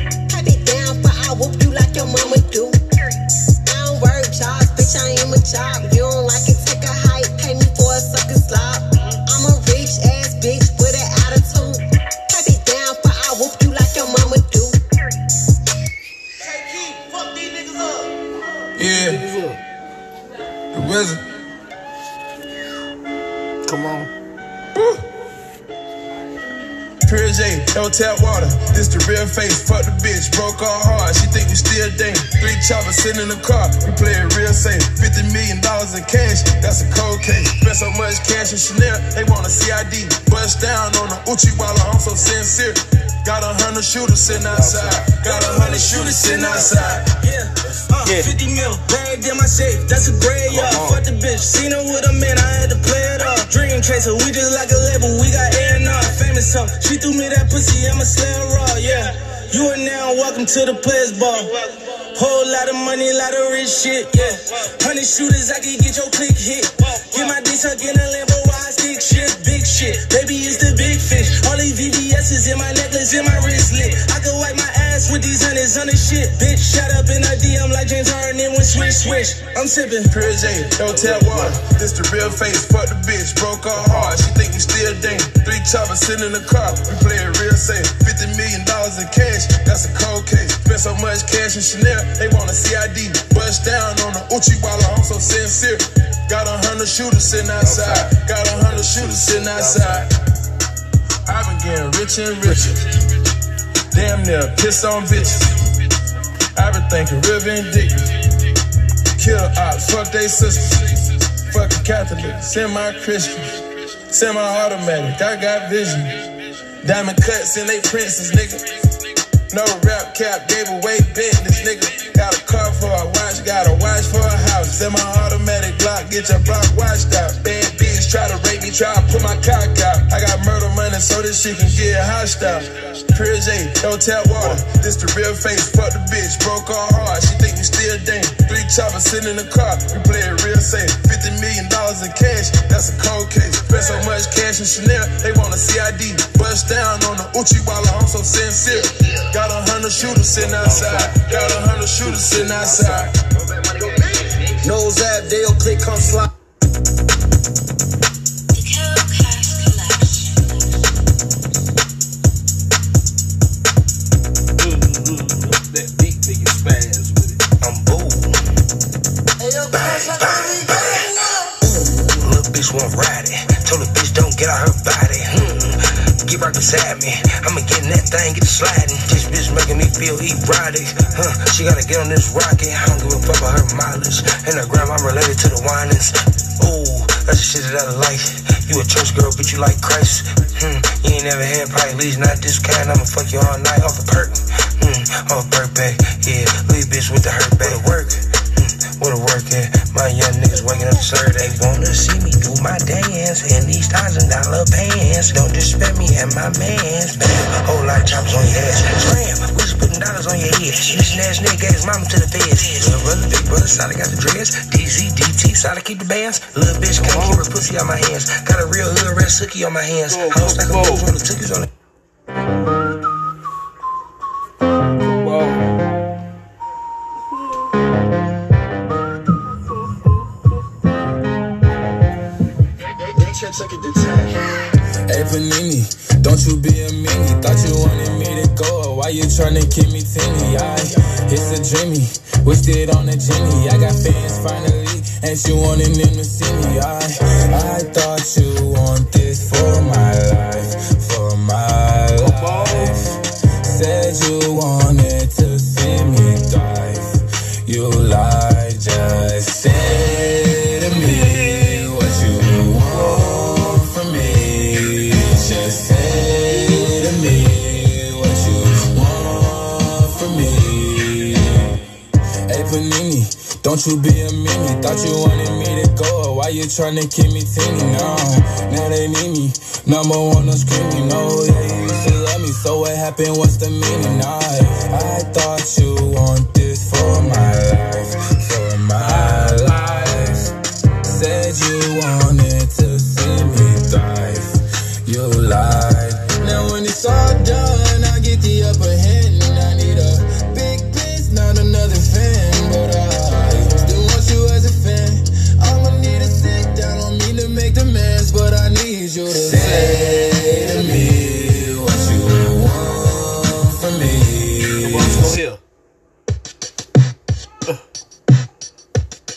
Whoop you like your mama do. I don't work jobs, bitch, I am a job. You don't like it, take a hike, pay me for a sucking slop. I'm a rich ass bitch with an attitude. Tap it down, but I whoop you like your mama do. Come on. Pure J, no tap water. This the real face. Fuck the bitch, broke her heart. She think we still dating. 3 choppers sitting in the car. We play it real safe. $50 million in cash. That's a cold case. Spent so much cash in Chanel. They want a CID. Bust down on the Uchiwala. I'm so sincere. Got 100 shooters sitting outside. Got 100 shooters sitting outside. Yeah. 50 mil. Bagged in my safe. That's a gray yard. Fuck the bitch. Seen her with a man. I had to play it off. Dream chaser. We just like a label. We got A&R. Famous huh? She threw me that pussy, I'm a slam raw, yeah. You are now welcome to the players ball. Whole lot of money, lot of rich shit, yeah. 100 shooters, I can get your click hit. Get my D tuck in a Lambo, I stick shit, big shit. Baby, it's the big fish. All these VVS's in my necklace, in my wristlet. I can wipe my ass with these hundred shit. Bitch, shut up in a DM like James Harden in one switch. I'm sipping. Pure J, no tap water. This the real face, fuck the bitch, broke her heart. She think we still dating. 3 choppers sitting in the car, we play it real safe. $50 million in cash, that's a cold case. Spent so much cash in Chanel, they want a CID. Bust down on the Uchiwala, I'm so sincere. Got 100 shooters sitting outside. Got 100 shooters sitting outside. I've been getting richer and richer. Damn near pissed on bitches. I've been thinking real vindictive. Kill ops, fuck they sisters. Fucking Catholic, semi-Christian. Semi-automatic, I got vision. Diamond cuts in they princes, nigga. No rap cap, gave away business, nigga. Got a car for a watch, got a watch for a house. Semi-automatic block, get your block washed out. Bad bitch try to rape me, try to put my cock out. I got murder money so this shit can get hostile. Pure J, no tap water. This the real face, fuck the bitch, broke her heart. She think we still dating. 3 choppers sitting in the car, we play it real safe. $50 million in cash, that's a cold case. Spent so much cash in Chanel, they want a CID. Bust down on the Uchiwala, I'm so sincere. Got 100 shooters sitting outside. Got 100 shooters sitting outside. Nose out, they'll click, come slide. That big nigga spaz with it. I'm bold. Bang, bang, bang. Little bitch won't ride it. Told the bitch don't get out her body. Get right beside me. I'ma get in that thing, get to sliding. This bitch making me feel erotic. She gotta get on this rocket. I don't give a fuck about her mileage. And her grandma related to the whinings. Ooh, that's the shit that I like. You a church girl, bitch, you like Christ. You ain't never had probably least not this kind. I'ma fuck you all night off a perk. Off a perk bag. Yeah, leave bitch with the hurt bag. What a work. What a work at. My young niggas waking up absurd. They wanna see me do my dance in these $1,000 pants. Don't disrespect me and my mans. Bam, whole lot of choppers on your ass. Slam, we just putting dollars on your head. You snatch nigga, gave his mama to the feds. Little brother, big brother, solid got the dress. DZ, DT, solid keep the bands. Little bitch can't keep her pussy on my hands. Got a real hood rat sookie on my hands. I don't stack a booze on the tickets on the. Hey Panini, don't you be a meanie. Thought you wanted me to go, why you tryna keep me tinny? It's a dreamy, wished it on a genie. I got fans finally, and she wanted them to see me. I thought you want this for my life, for my life. Said you wanted to see me thrive. You lied, just say to me. Don't you be a meanie, thought you wanted me to go. Why you tryna keep me teeny? Now they need me, number one on screen. You know, yeah, you used to love me, so what happened, what's the meaning? I thought you want this for my life, for my life. Said you wanted to see me thrive, you lied. Now when it's all done, I get the upper hand. And I need a big piece, not another fan. But but I need you to say to me what you want from me. Here.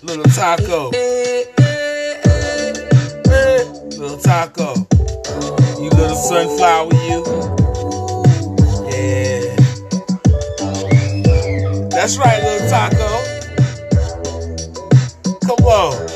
Little Taco. Little taco. You little sunflower, you. Yeah. That's right, little taco. Come on.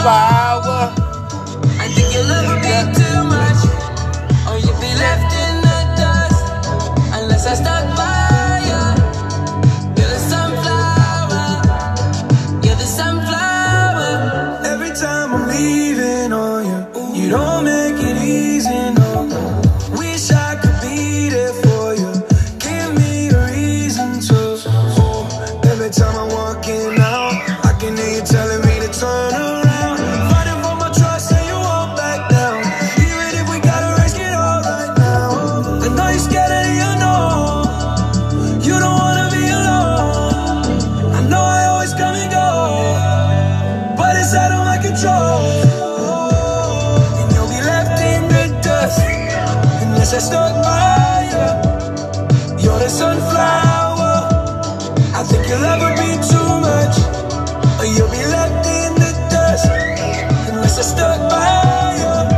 Flower. I think you love me too much, or you'll be left in the dust unless I start fire. You're the sunflower, you're the sunflower. Every time I'm leaving on you, you don't make it easy, no. Wish I could be there for you, give me a reason to. Every time I'm walking out, I can hear you telling me to turn around. And you'll be left in the dust unless I start fire. You're the sunflower. I think you'll ever be too much, or you'll be left in the dust unless I start fire.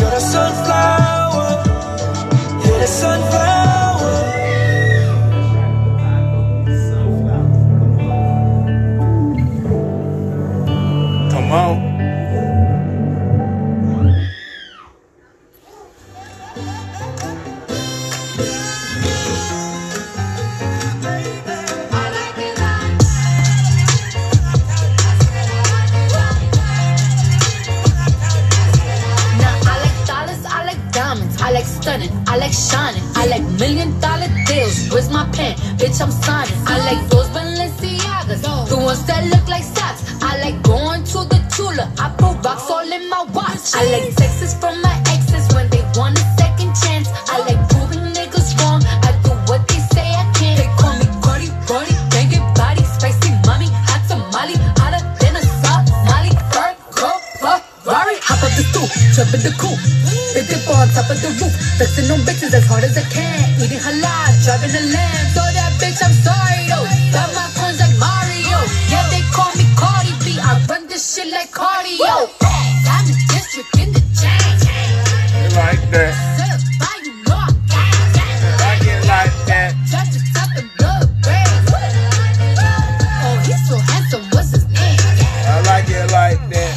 You're the sunflower. You're the sunflower. Wow. I like shining, I like $1 million deals. Where's my pen? Bitch, I'm signing. I like those Balenciagas, the ones that look like socks. I like going to the Tula, I put rocks all in my watch. I like texts from my exes when they want a second chance. I like proving niggas wrong, I do what they say I can. They call me Cardi, Cardi, banging body, spicy mommy, hot tamale, hotter than a Somali. Ferrari, hop up the stoop, jump in the coupe, big dip on top of the roof, fixing on bitches as hard as I can, eating halal, driving a lamb. So that bitch, I'm sorry though, got my coins like Mario. Yeah, they call me Cardi B, I run this shit like cardio. I'm the district in the chain. You like that? I get like that. Oh, he's so handsome, what's his name? I like it like that.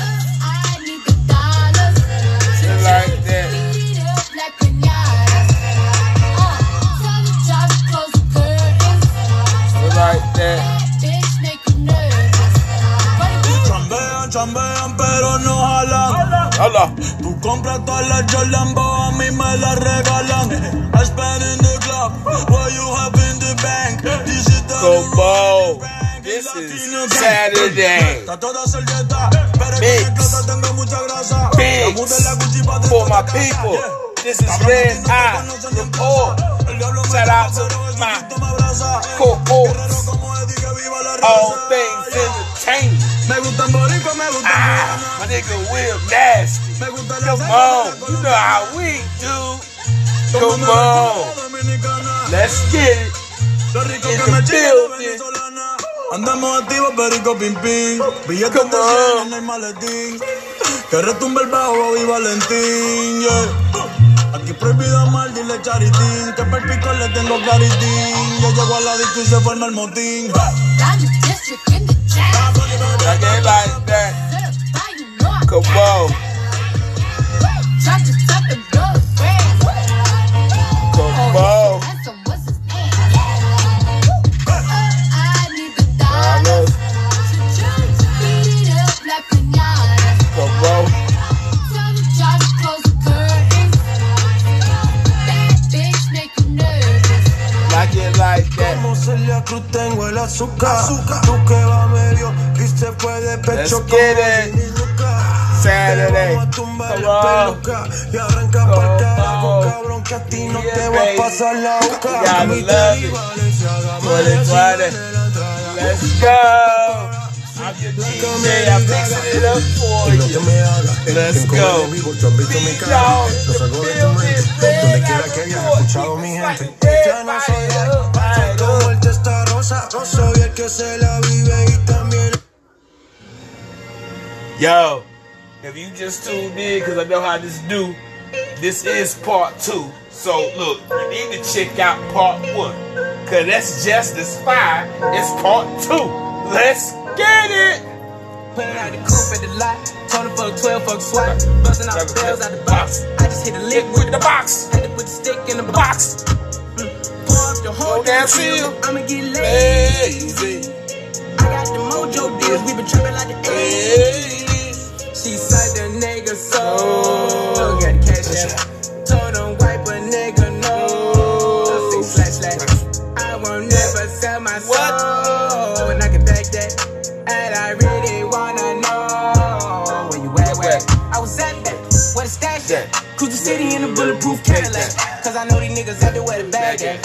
Hola. Tú compras todas las Jolambo, a mí me las regalan. I spend in the club, what you have in the bank. This is the bank. This is Saturday. Mix for my people. This is Red Eye Report. Shout out to my cohorts. All things entertainment. Ah, my nigga Will Nasty. Come on, you know how we do. Come on, let's get it. In the building. Come on. Aquí prohibido mal, dile charitín, que per pico le tengo claritín. Yo llego a la disco y se forma el motín. I get like that. Come on. la cruz tengo el azúcar. Tú que va medio y se fue de pecho como sin nunca. Saturday, come on. You gotta love it. 2020, let's go. I'm your DJ, I'm mixing it up for you. Let's go. Peace out, the building, big out of the court. Yo, if you just tuned in, because I know how this do, this is part 2. So look, you need to check out part 1, because that's just as fire as part 2. Let's get it. Pulling out the coupe at the lot, told him for a 12 fuck swap, busting out the bells out the box. I just hit a lick with the box, had to put the stick in the box. The whole damn field, I'ma get lazy. I got the mojo deals, we been trapping like the 80s. She said the nigga soul, got the cash out. Told him wipe a nigga no. Slash. I won't never sell my soul, and I can back that. And I really wanna know where you at, where? I was at that, where the stash at? Cruise the city in a bulletproof Cadillac, cause I know these niggas everywhere the bag at.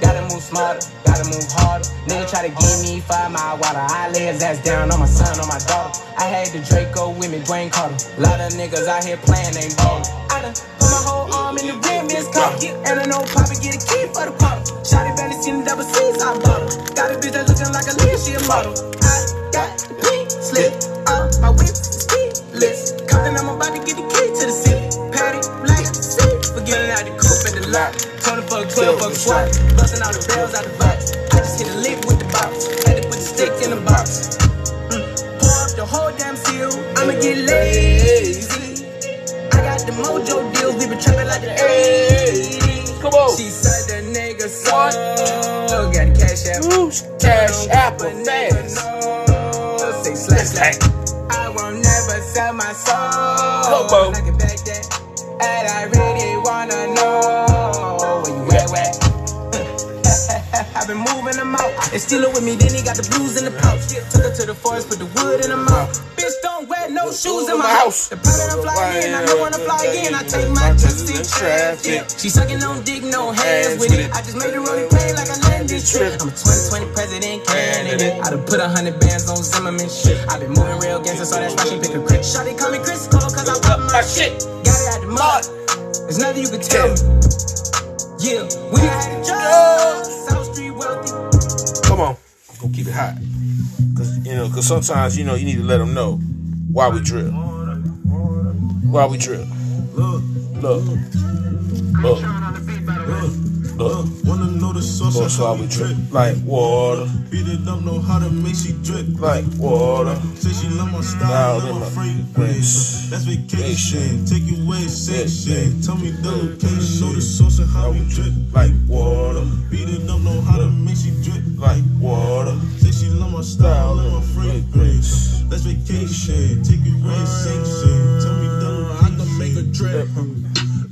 Gotta move smarter, gotta move harder. Nigga try to give me 5 mile water. I lay his ass down on my son, on my daughter. I had the Draco with me, Dwayne Carter. Lot of niggas out here playing, ain't ballin'. I done put my whole arm in the rim, Miss Cop. Get an old pop and get a key for the pop. Shotty Valley seen the double C's, I bought her. Got a bitch that looking like a lead, she a model. I got the pink slip up, my whip keyless. Compton, I'm about to get the key to the city. Patty, black, see, forgetting out the coupe at the lot. 20 fuck, 12 fuck swap, busting all the bells out the box. I just hit a lick with the box, had to put the stick in the box. Pour up the whole damn seal, I'ma get lazy. I got the mojo deals, we been trapping like the 80s. Come on. She said the nigga saw it, got the cash app. Cash app fans. Say slash. I won't never sell my soul. Come on. I can back that, and I really wanna know. I've been moving them out, and steal it with me, then he got the blues in the pouch. Took her to the forest, put the wood in her mouth. Bitch, don't wear no shoes in my house. The pilot I'm flying in, I don't wanna fly again. I take my trust in traffic. She sucking on dick, no hands with it. I just made the road play like a landing trip. I'm a 2020 president candidate. I done put 100 bands on Zimmerman shit. I been moving real gangster, so that's why she pick a crit. Shawty call me Chris Cole, cause I rub my shit. Got it out the mud, there's nothing you can tell me. Yeah, we had a job. Come on, I'm gonna keep it hot, cause sometimes you need to let them know why we drill. Look, why we drip like water. Beat it up, know how to make she drip like water. Say she love my style, love my fragrance. That's vacation. Take you away, say shit. Tell me the location, know the sauce and how we drip like water. Beat it up, know how to make she drip like water. Say she love my style, love my fragrance. That's vacation. Take you away, say shit. Tell me the location, I can make a drip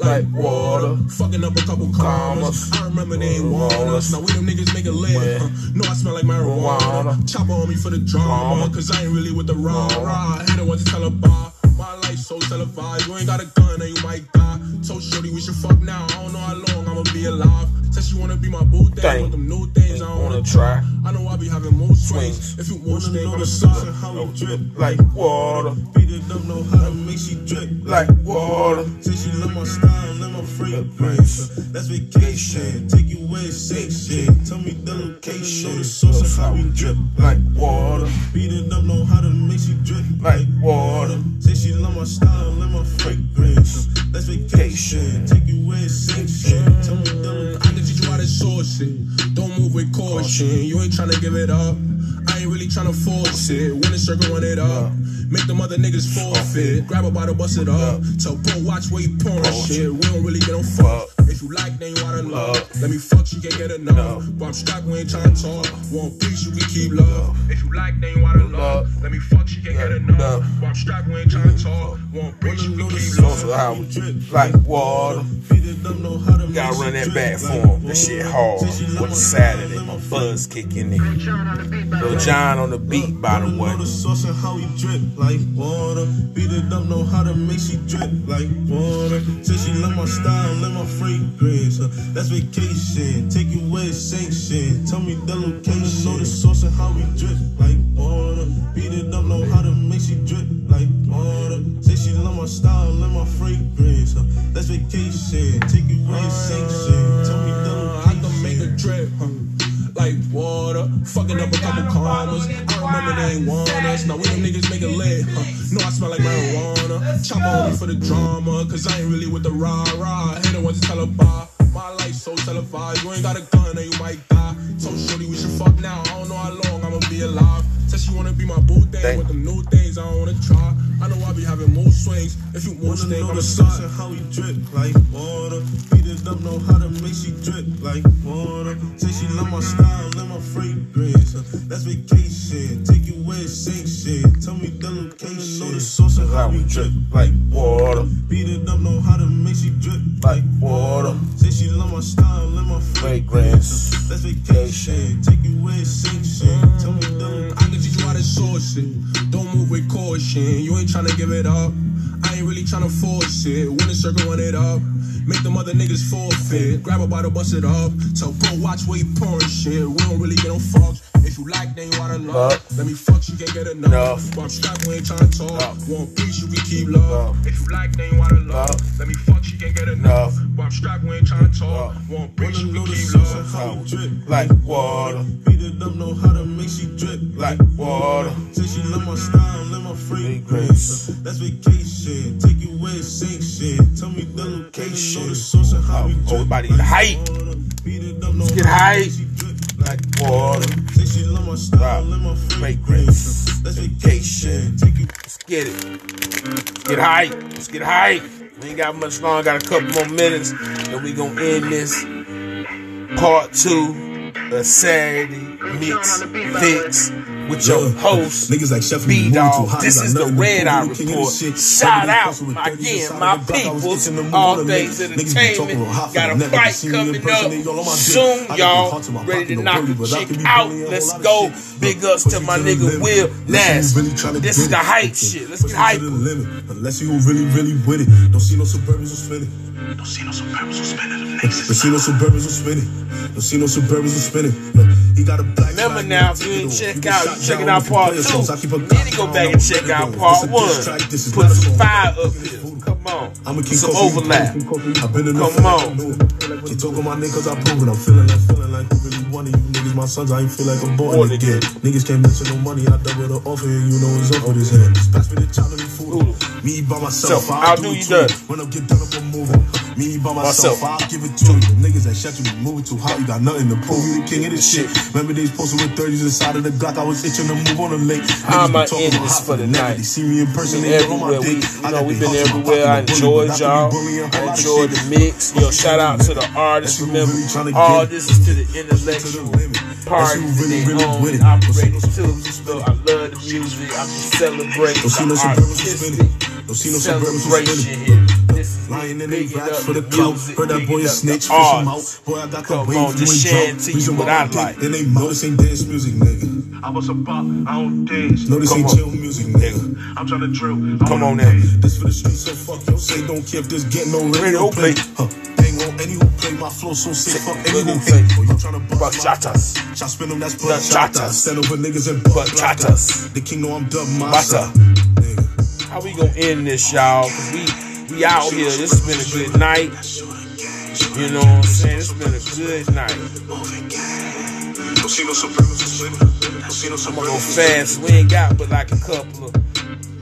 like water, fucking up a couple commas. I remember they ain't walnuts. Now we them niggas make a live. No, I smell like marijuana. Chopper on me for the drama, cause I ain't really with the rah-rah. I had it once to tell a bar, my life so televised. You ain't got a gun or you might die. So shorty, we should fuck now. I don't know how long I'ma be alive. Said she wanna be my boo thing, with them new things I don't wanna try. I know I be having more swings. If you want to know the sauce and how we drip like water. Beat it up, know how to make she drip like water. Say she love my style, love my fragrance. That's vacation. Take you away, say shit. Tell me the location, know the sauce and how we drip like water. Beat it up, know how to make she drip like water. Say she love my style, love my fragrance. That's vacation. Take you away, say shit. Tell me the location. Don't move with caution. You ain't tryna give it up. I ain't really tryna force it. Win a circle, run it up. Make them other niggas forfeit. Grab a bottle, bust it up. Tell Paul, watch where you pouring shit. We don't really get no fuck. If you like, then you out of love. Let me fuck, you can't get enough. But I'm strapped, we ain't tryna talk. Want peace, you can keep love. If you like, then you out of love. Let me fuck, you can't get enough. But I'm strapped, we ain't tryna talk. Want peace, you can keep love. Like water. You gotta run that back for him. That shit hard. What a Saturday. My buzz kicking in. Lil John on the beat, by the way. Know how to make she drip like water. Since she love my style, love my fragrance. That's vacation. Take you where it's sanctioned. Tell me the location. Know the source and how we drip like water. Beat it up, know how to make she drip like water. Since she love my style, love my fragrance. That's vacation. Take you where it's sanctioned. Tell me the location. I can make a drip, like water, fucking up a couple commas. I remember they ain't want us. Now we them niggas make it lit. No, I smell like marijuana. Chop on me for the drama, cause I ain't really with the rah-rah. Ain't no one to tell a bar. My life so televised. You ain't got a gun or you might die. So shorty, we should fuck now. I don't know how long I'ma be alive. Said she wanna be my boo thing with them new things I don't wanna try. I know I be having mood swings. If you mood swings, I'm a shot. How we drip like water. Beat it up, know how to make she drip like water. Say she love my style, love my fragrance. That's vacation. Take you where it's sanctioned. Tell me the location. Know the source of how we drip like water. Beat it up, know how to make she drip like water. Say she love my style, love my fragrance. That's vacation. Take you where it's sanctioned. Tell me the location. Don't move with caution. You ain't tryna give it up. I ain't really tryna force it. Win a circle, run it up. Make them other niggas forfeit. Grab a bottle, bust it up. So bro, watch where you pouring shit. We don't really get no fucks. If you like, then you out of luck. Let me fuck, you can't get enough. But I'm strapped, we ain't tryna talk. Want peace, you can keep love. If you like, then you out of luck. Let me fuck, you can't get enough. But I'm strapped, we ain't tryna talk. Want peace, you can keep love. Like water. Beat it up, know how to make she drip like water. Since she love my style, love my fragrance. That's vacation. Take you where it's sanctioned. Tell me the location. Know the source of how we drip. Everybody's hype. Let's get hype. Like water. Since she love my style, love my fragrance. That's vacation. Take you. Let's get it. Let's get hype. Let's get hype. We ain't got much longer. Got a couple more minutes, and we gonna end this part 2. A Saturday Mix Fix with your host niggas like Chef B-Dog. This is the Red Eye Report. Shout out again, my peoples. All Things Entertainment. Got a fight coming up soon, y'all. Ready to knock the chick out. Let's go. Big ups to my nigga Will Nash. This is the hype shit. Let's get hype. Unless you really, really with it. Don't see no Suburbans who spin it. Don't see no Suburbans who spin it. Don't see no Suburbans who spin it. Don't see no Suburbans who spin it. Remember now, if you ain't check out, you checking out part 2. Then you go back and check out part 1. Put some fire up here. Come on. Put some overlap. Come on. Keep talking my niggas, I prove it. I'm feeling like really one of you niggas. My sons, I ain't feel like I'm born again. Niggas can't mention no money. I double the offer, and you know it's up with his hand. Pass me the child and food. Me by myself, I'll do it too. When I get done, I'm moving. Me by myself, I'll give it to you. Niggas that shut you, be moving too hot. You got nothing to prove, you the king of this shit. Remember these posted with 30s inside of the Glock. I was itching to move on the lake. I'm my endless for the night. They see me in person, they know my dick. You know, we've been everywhere. I enjoyed y'all. I enjoyed the mix. Yo, shout out to the artists. Remember, all this is to the intellectual party that they own and operate too. So I love the music. I'm just celebrating the artistic celebration here. Lying in the racks for the clout. Heard that boy a snitch, fish him out. Boy, I got the wave, you ain't drunk. Reason what I like. Then they know this ain't dance music, nigga. I was a bop, I don't dance. No, this ain't chill music, nigga. I'm trying to drill. Come on now. This for the streets, so fuck yo. Say don't care if this get no radio play. Ain't on any who play my flow, so say fuck anyone play. Or you trying to buck chatas. Shot spin them, that's blood chatas. Stand over niggas and buck chatas. The king know I'm dub massa. How we gonna end this, y'all? We out here. This has been a good night. You know what I'm saying? It's been a good night. I'm gonna go fast. We ain't got but like a couple of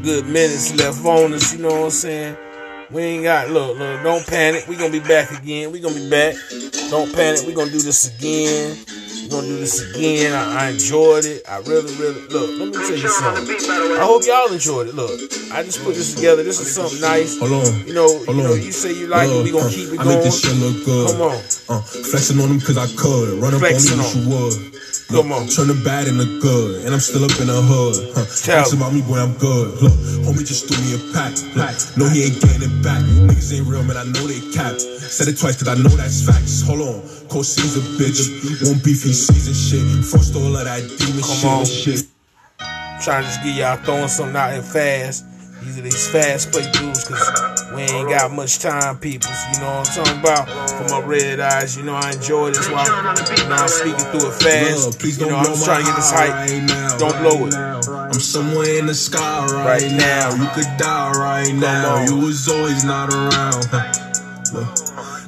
good minutes left on us. You know what I'm saying? We ain't got, look, don't panic. We gonna be back again. We gonna be back. Don't panic. We gonna do this again. I enjoyed it. I really look, let me tell you something. I hope y'all enjoyed it. Look, I just put this together. This is something nice. You know, you say you like it, we gonna keep it going. I make this shit look good. Come on. Flexing on them cause I could. Run up flexing on me if you would. Come on. Turn the bad into good, and I'm still up in the hood. Talks about me when I'm good. Look, homie just threw me a pack. No, he ain't getting it back. Niggas ain't real, man. I know they capped. Said it twice cause I know that's facts. Hold on, Cose's a bitch. Won't beef in season shit. Forced all of that demon shit. I'm trying to just get y'all throwing something out here fast. These are these fast playthroughs, cause we ain't got much time, peoples. You know what I'm talking about? For my red eyes, you know I enjoy this while I'm speaking through it fast. You know, I'm just trying to get this hype. Don't blow it. I'm somewhere in the sky right now. You could die right now. You was always not around.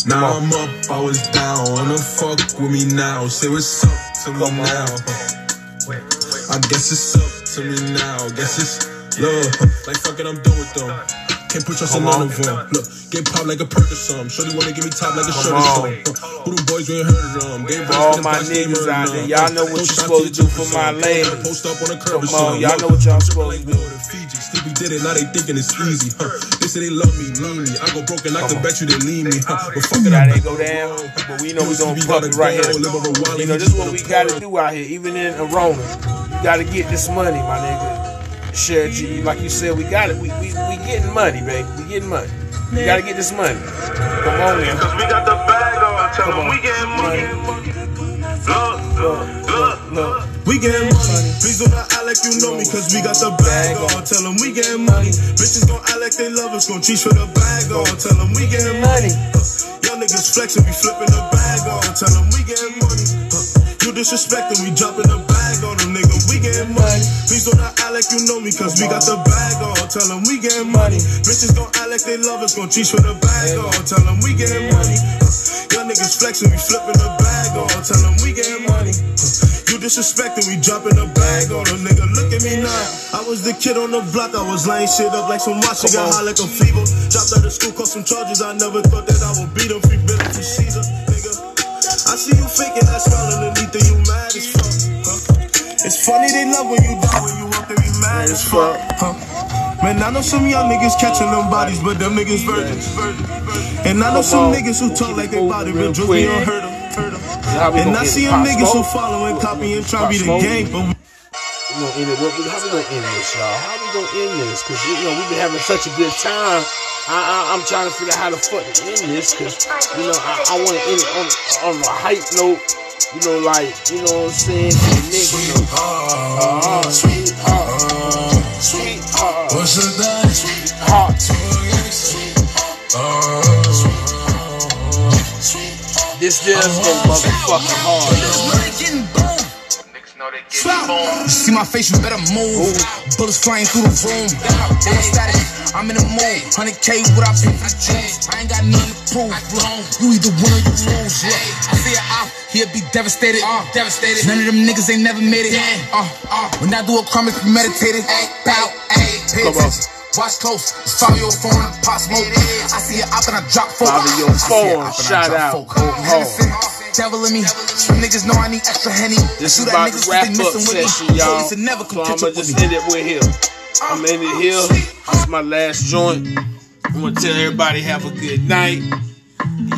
Now I'm up, I was down. Wanna fuck with me now? Say what's up to me now. I guess it's up to me now. Guess it's. Look, like fuck it, I'm done with them. Can't put trust in none of them. Look, get popped like a perk or something. Shorty wanna give me top like a shirt or something. Who the boys we ain't heard of them? They all my niggas out there. Y'all know what you supposed to do for my lady. Post up on a curb or something. Y'all know what y'all supposed to do. Fiji, Sleepy did it, now they thinking it's easy. They say they love me, lonely. I go broke and I can bet you they leave me. But fuck it, I didn't go down. But we know we gonna pump it right here. You know, this is what we gotta do out here, even in Arona. You gotta get this money, my nigga. Share G, like you said, we got it. We getting money, baby. We getting money. We gotta get this money. Come on, man. Cause we got the bag on. Tell them we getting money. Look. We getting money. Please don't act like you know me, cause we got the bag on. Tell them we getting money. Bitches gon' act like they love us, gon' cheat for the bag on. Tell them we getting money. Young niggas flexing, we flipping the bag on. Tell them we getting money. You disrespecting, we dropping the bag on them, nigga. We getting money. Please don't act like you know me, cause we got the bag on. Tell them we getting money. Bitches gon' act like they love us, gon' cheat for the bag on. Tell them we getting money. Young niggas flexing, we flipping the bag on. Tell them we getting money. You disrespecting, we dropping the bag on them, nigga. Look at me now. I was the kid on the block, I was laying shit up like some watch. Got high like a fever. Dropped out of school, caught some charges. I never thought that I would beat them. Free bitter to Caesar, nigga. I see you faking, I smile underneath and you mad as fuck. It's funny they love when you down, when you up they be mad as fuck. Man, I know some young niggas catching them bodies, but them niggas virgins. And I know some niggas who talk like they body, but just me don't hurt them. And I see them niggas who follow and copy and try to be the game. But we gonna end it. How we gonna end this, y'all? How we gonna end this? Cause you know we've been having such a good time. I'm trying to figure out how to fucking end this, cause you know I want to end it on a hype note, you know, like, you know what I'm saying? Sweetheart, sweetheart, what's your name? Sweetheart, sweetheart. This deal's gonna motherfucking hard. See my face, you better move. Bullets flying through the room. I'm in the mood. 100K, what I pay for the juice. I ain't got nothing to prove. You either win or you lose. Look, I see a op, he'll be devastated. None of them niggas ain't never made it. When I do a crime, it's premeditated. Pay attention. Watch close, follow your phone and pop smoke. I see an op and I drop four. Follow your phone, shout out. Devil in me, some niggas know I need extra Henny. This is about the wrap up session, y'all. So I'ma just end it with here. I'm in it here. This is my last joint. I'm gonna tell everybody have a good night.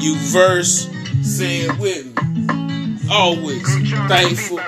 You verse, say it with me. Always thankful.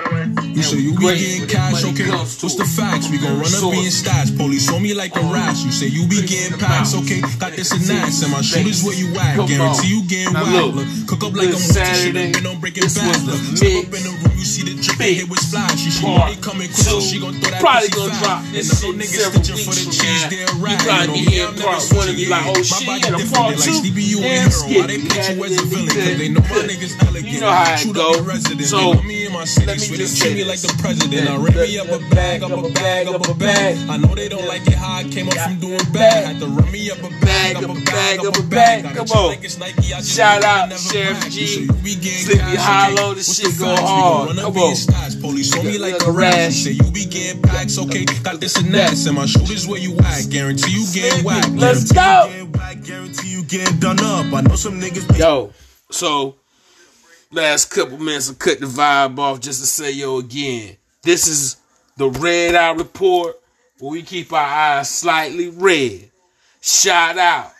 So you be getting cash, okay? What's the facts? We gon' run up in stats. Police show me like a rash. You say you be getting packs, okay? Got this and that. And my shooters where you at? Guarantee you getting wild. Cook up like a Saturday. And I'm breaking back. Step up in the room, you see the drip hit with splash. She already coming close. She gon' throw that. Probably gon' drop this shit several weeks from now. You probably be here, bro. One of you like, oh shit, and I'm part two. Damn skip. You know how it go. So let me just say. Like the president, I ran me up a bag, I know they don't like it how I came up from doing bad. Had to run me up a bag, up a bag. Come on, shout out Sheriff G, Sleepy Hollow. This shit go hard. Come on, police show me like a rash. Say you be getting packs, okay? Got this and that, and my shooters where you at? Guarantee you getting whacked. Let's go. Guarantee you getting done up. I know some niggas. Yo, so. Last couple minutes to cut the vibe off just to say, yo, again, this is the Red Eye Report where we keep our eyes slightly red. Shout out.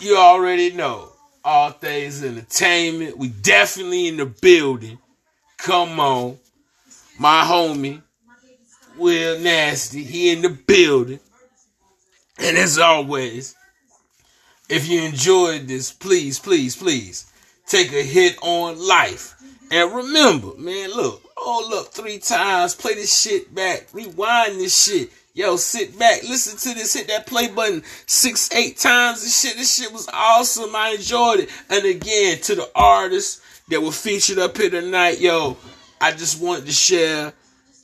You already know. All things entertainment. We definitely in the building. Come on. My homie, Will Nasty, he in the building. And as always, If you enjoyed this, please, please, please take a hit on life. And remember, man, look, roll up 3 times, play this shit back, rewind this shit. Yo, sit back, listen to this, hit that play button 6, 8 times. This shit was awesome. I enjoyed it. And again, to the artists that were featured up here tonight, yo, I just wanted to share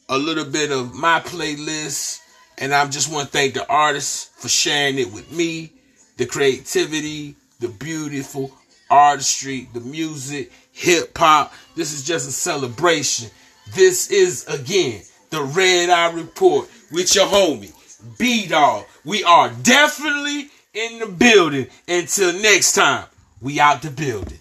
a little bit of my playlist. And I just want to thank the artists for sharing it with me. The creativity, the beautiful artistry, the music, hip hop. This is just a celebration. This is, again, the Red Eye Report with your homie, B-Dawg. We are definitely in the building. Until next time, we out the building.